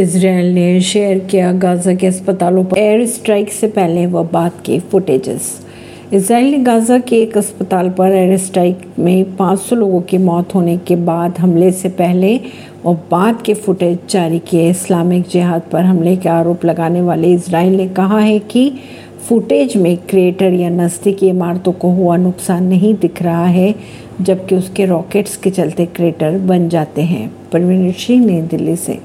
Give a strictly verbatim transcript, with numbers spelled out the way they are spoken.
Israel ने share किया Gaza के अस्पतालों पर एयर स्ट्राइक से पहले व बाद के फुटेजेस। इसराइल ने गाजा के एक अस्पताल पर एयर स्ट्राइक में पाँच सौ लोगों की मौत होने के बाद हमले से पहले और बाद के फुटेज जारी किए। इस्लामिक जहाद पर हमले के आरोप लगाने वाले इसराइल ने कहा है कि फुटेज में क्रेटर या नज़दीकी इमारतों को हुआ नुकसान नहीं दिख रहा है, जबकि उसके रॉकेट्स के चलते क्रेटर बन जाते हैं। परवीन अर्शी, नई दिल्ली से।